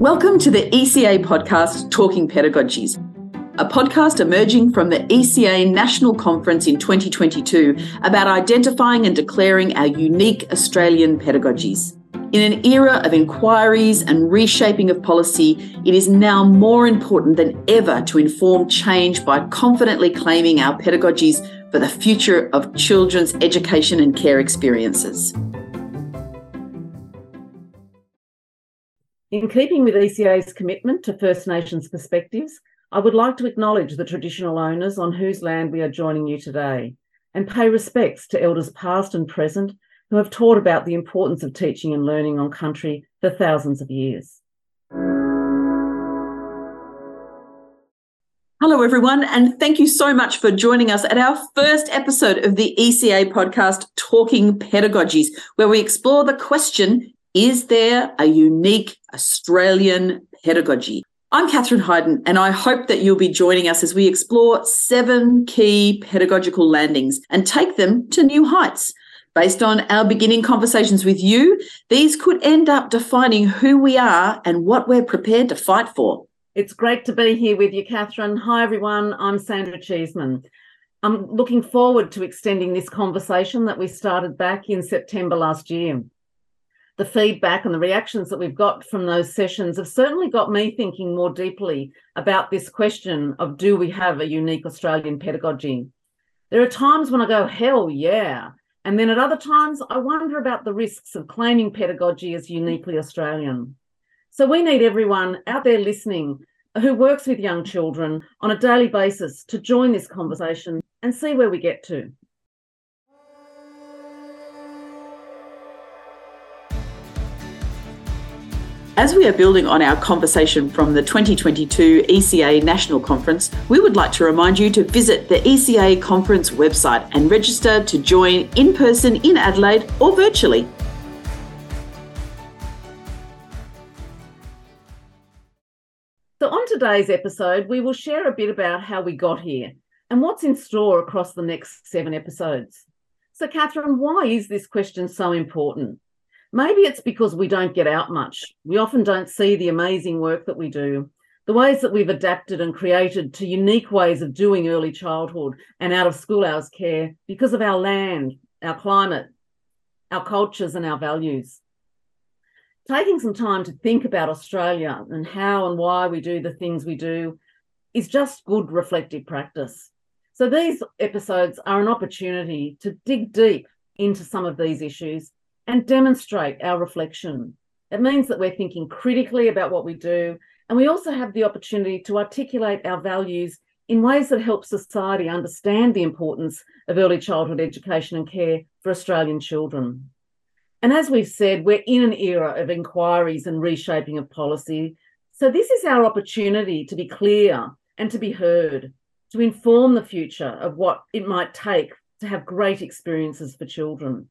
Welcome to the ECA Podcast, Talking Pedagogies, a podcast emerging from the ECA National Conference in 2022 about identifying and declaring our unique Australian pedagogies. In an era of inquiries and reshaping of policy, it is now more important than ever to inform change by confidently claiming our pedagogies for the future of children's education and care experiences. In keeping with ECA's commitment to First Nations perspectives, I would like to acknowledge the traditional owners on whose land we are joining you today and pay respects to elders past and present who have taught about the importance of teaching and learning on country for thousands of years. Hello everyone, and thank you so much for joining us at our first episode of the ECA podcast, Talking Pedagogies, where we explore the question, is there a unique Australian pedagogy? I'm Catharine Hydon, and I hope that you'll be joining us as we explore 7 key pedagogical landings and take them to new heights. Based on our beginning conversations with you, these could end up defining who we are and what we're prepared to fight for. It's great to be here with you, Catharine. Hi, everyone. I'm Sandra Cheeseman. I'm looking forward to extending this conversation that we started back in September last year. The feedback and the reactions that we've got from those sessions have certainly got me thinking more deeply about this question of, do we have a unique Australian pedagogy? There are times when I go, hell yeah. And then at other times, I wonder about the risks of claiming pedagogy as uniquely Australian. So we need everyone out there listening who works with young children on a daily basis to join this conversation and see where we get to. As we are building on our conversation from the 2022 ECA National Conference, we would like to remind you to visit the ECA Conference website and register to join in person in Adelaide or virtually. So on today's episode, we will share a bit about how we got here and what's in store across the next 7 episodes. So Catharine, why is this question so important? Maybe it's because we don't get out much. We often don't see the amazing work that we do, the ways that we've adapted and created to unique ways of doing early childhood and out of school hours care because of our land, our climate, our cultures and our values. Taking some time to think about Australia and how and why we do the things we do is just good reflective practice. So these episodes are an opportunity to dig deep into some of these issues and demonstrate our reflection. It means that we're thinking critically about what we do, and we also have the opportunity to articulate our values in ways that help society understand the importance of early childhood education and care for Australian children. And as we've said, we're in an era of inquiries and reshaping of policy, so this is our opportunity to be clear and to be heard, to inform the future of what it might take to have great experiences for children.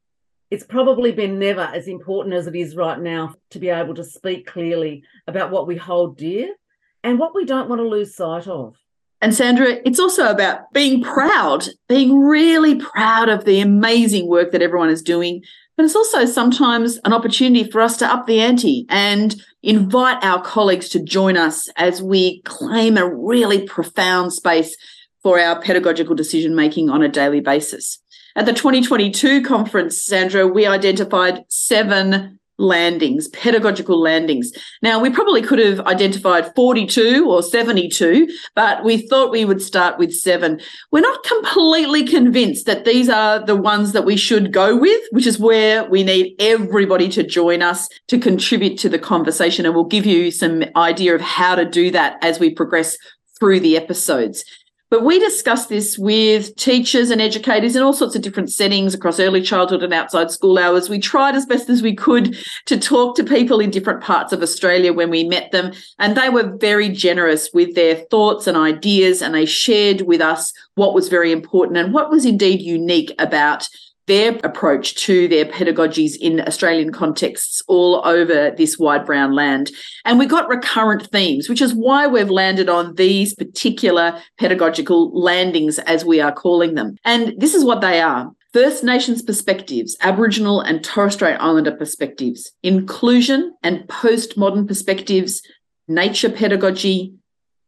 It's probably been never as important as it is right now to be able to speak clearly about what we hold dear and what we don't want to lose sight of. And Sandra, it's also about being proud, being really proud of the amazing work that everyone is doing. But it's also sometimes an opportunity for us to up the ante and invite our colleagues to join us as we claim a really profound space for our pedagogical decision-making on a daily basis. At the 2022 conference, Sandra, we identified 7 landings, pedagogical landings. Now, we probably could have identified 42 or 72, but we thought we would start with 7. We're not completely convinced that these are the ones that we should go with, which is where we need everybody to join us to contribute to the conversation, and we'll give you some idea of how to do that as we progress through the episodes. But we discuss this with teachers and educators in all sorts of different settings across early childhood and outside school hours. We tried as best as we could to talk to people in different parts of Australia when we met them, and they were very generous with their thoughts and ideas, and they shared with us what was very important and what was indeed unique about their approach to their pedagogies in Australian contexts all over this wide brown land. And we got recurrent themes, which is why we've landed on these particular pedagogical landings, as we are calling them. And this is what they are. First Nations perspectives, Aboriginal and Torres Strait Islander perspectives, inclusion and postmodern perspectives, nature pedagogy,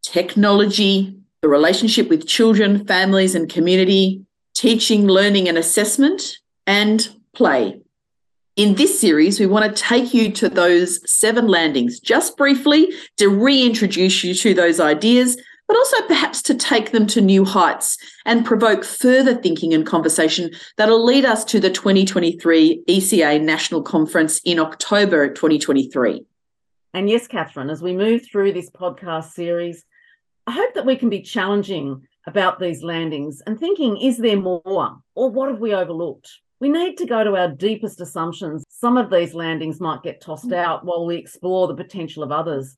technology, the relationship with children, families and community, teaching, learning and assessment, and play. In this series, we want to take you to those 7 landings just briefly to reintroduce you to those ideas, but also perhaps to take them to new heights and provoke further thinking and conversation that'll lead us to the 2023 ECA National Conference in October 2023. And yes, Catherine, as we move through this podcast series, I hope that we can be challenging about these landings and thinking, is there more, or what have we overlooked? We need to go to our deepest assumptions. Some of these landings might get tossed out while we explore the potential of others.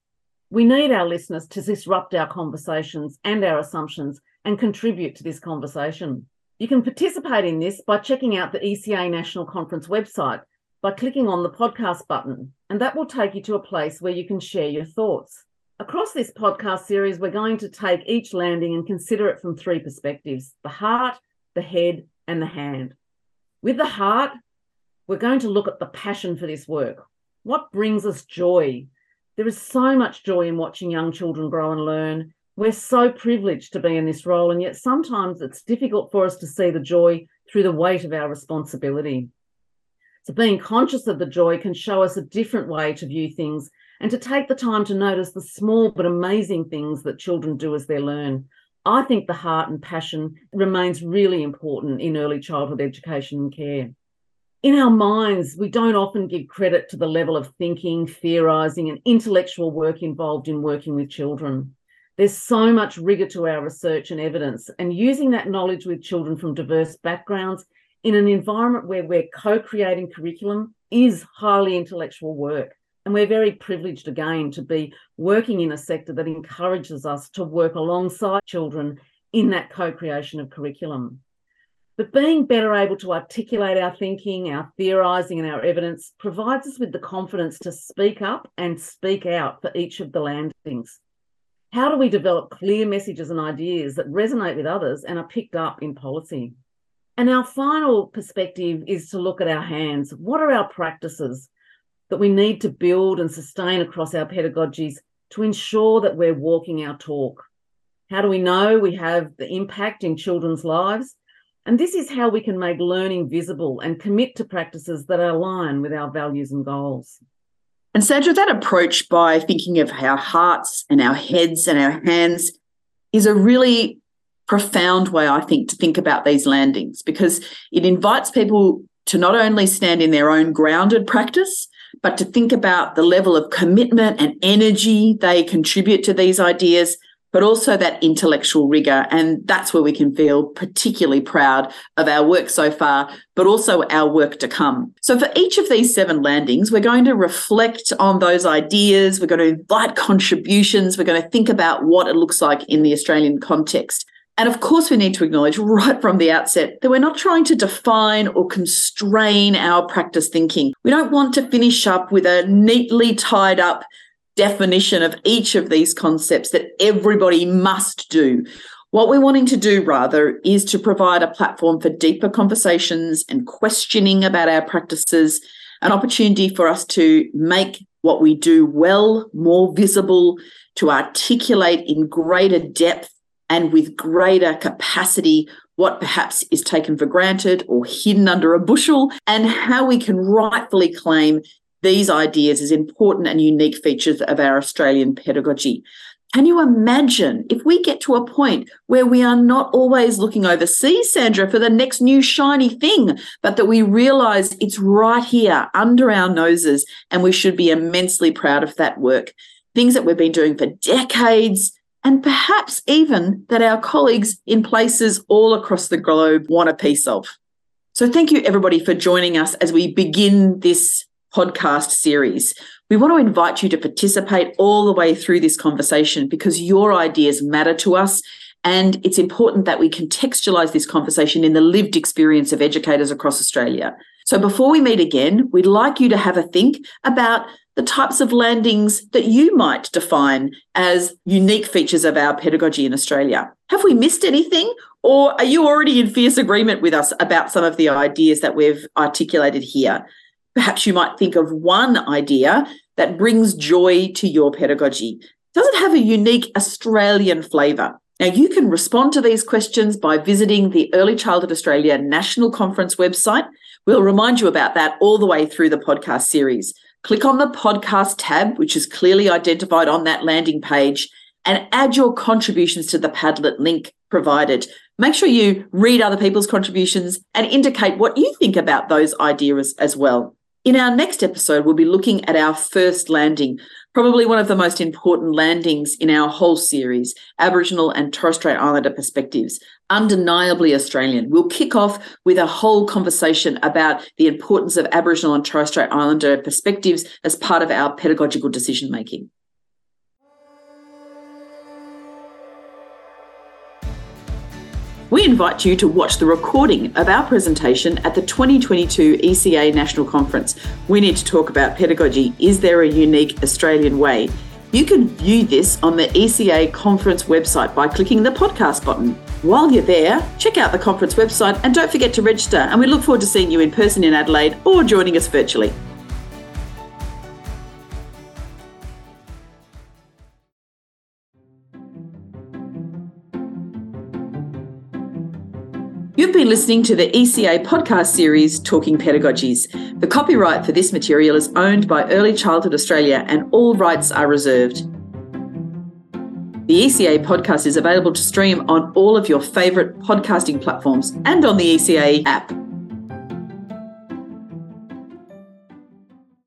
We need our listeners to disrupt our conversations and our assumptions and contribute to this conversation. You can participate in this by checking out the ECA National Conference website by clicking on the podcast button, and that will take you to a place where you can share your thoughts. Across this podcast series, we're going to take each landing and consider it from 3 perspectives: the heart, the head, and the hand. With the heart, we're going to look at the passion for this work. What brings us joy? There is so much joy in watching young children grow and learn. We're so privileged to be in this role, and yet sometimes it's difficult for us to see the joy through the weight of our responsibility. So being conscious of the joy can show us a different way to view things and to take the time to notice the small but amazing things that children do as they learn. I think the heart and passion remains really important in early childhood education and care. In our minds, we don't often give credit to the level of thinking, theorising and intellectual work involved in working with children. There's so much rigour to our research and evidence, and using that knowledge with children from diverse backgrounds in an environment where we're co-creating curriculum is highly intellectual work. And we're very privileged again to be working in a sector that encourages us to work alongside children in that co-creation of curriculum. But being better able to articulate our thinking, our theorising and our evidence provides us with the confidence to speak up and speak out for each of the landings. How do we develop clear messages and ideas that resonate with others and are picked up in policy? And our final perspective is to look at our hands. What are our practices that we need to build and sustain across our pedagogies to ensure that we're walking our talk? How do we know we have the impact in children's lives? And this is how we can make learning visible and commit to practices that align with our values and goals. And Sandra, that approach by thinking of our hearts and our heads and our hands is a really profound way, I think, to think about these landings, because it invites people to not only stand in their own grounded practice, but to think about the level of commitment and energy they contribute to these ideas, but also that intellectual rigour. And that's where we can feel particularly proud of our work so far, but also our work to come. So for each of these 7 landings, we're going to reflect on those ideas. We're going to invite contributions. We're going to think about what it looks like in the Australian context. And of course, we need to acknowledge right from the outset that we're not trying to define or constrain our practice thinking. We don't want to finish up with a neatly tied up definition of each of these concepts that everybody must do. What we're wanting to do, rather, is to provide a platform for deeper conversations and questioning about our practices, an opportunity for us to make what we do well more visible, to articulate in greater depth and with greater capacity what perhaps is taken for granted or hidden under a bushel, and how we can rightfully claim these ideas as important and unique features of our Australian pedagogy. Can you imagine if we get to a point where we are not always looking overseas, Sandra, for the next new shiny thing, but that we realise it's right here under our noses, and we should be immensely proud of that work? Things that we've been doing for decades, and perhaps even that our colleagues in places all across the globe want a piece of. So thank you, everybody, for joining us as we begin this podcast series. We want to invite you to participate all the way through this conversation, because your ideas matter to us, and it's important that we contextualise this conversation in the lived experience of educators across Australia. So before we meet again, we'd like you to have a think about the types of landings that you might define as unique features of our pedagogy in Australia. Have we missed anything, or are you already in fierce agreement with us about some of the ideas that we've articulated here? Perhaps you might think of one idea that brings joy to your pedagogy? Does it have a unique Australian flavour? Now, you can respond to these questions by visiting the Early Childhood Australia National Conference website. We'll remind you about that all the way through the podcast series. Click on the podcast tab, which is clearly identified on that landing page, and add your contributions to the Padlet link provided. Make sure you read other people's contributions and indicate what you think about those ideas as well. In our next episode, we'll be looking at our first landing, probably one of the most important landings in our whole series, Aboriginal and Torres Strait Islander Perspectives, undeniably Australian. We'll kick off with a whole conversation about the importance of Aboriginal and Torres Strait Islander perspectives as part of our pedagogical decision-making. We invite you to watch the recording of our presentation at the 2022 ECA National Conference. We need to talk about pedagogy. Is there a unique Australian way? You can view this on the ECA conference website by clicking the podcast button. While you're there, check out the conference website and don't forget to register. And we look forward to seeing you in person in Adelaide or joining us virtually. You've been listening to the ECA podcast series, Talking Pedagogies. The copyright for this material is owned by Early Childhood Australia and all rights are reserved. The ECA podcast is available to stream on all of your favourite podcasting platforms and on the ECA app.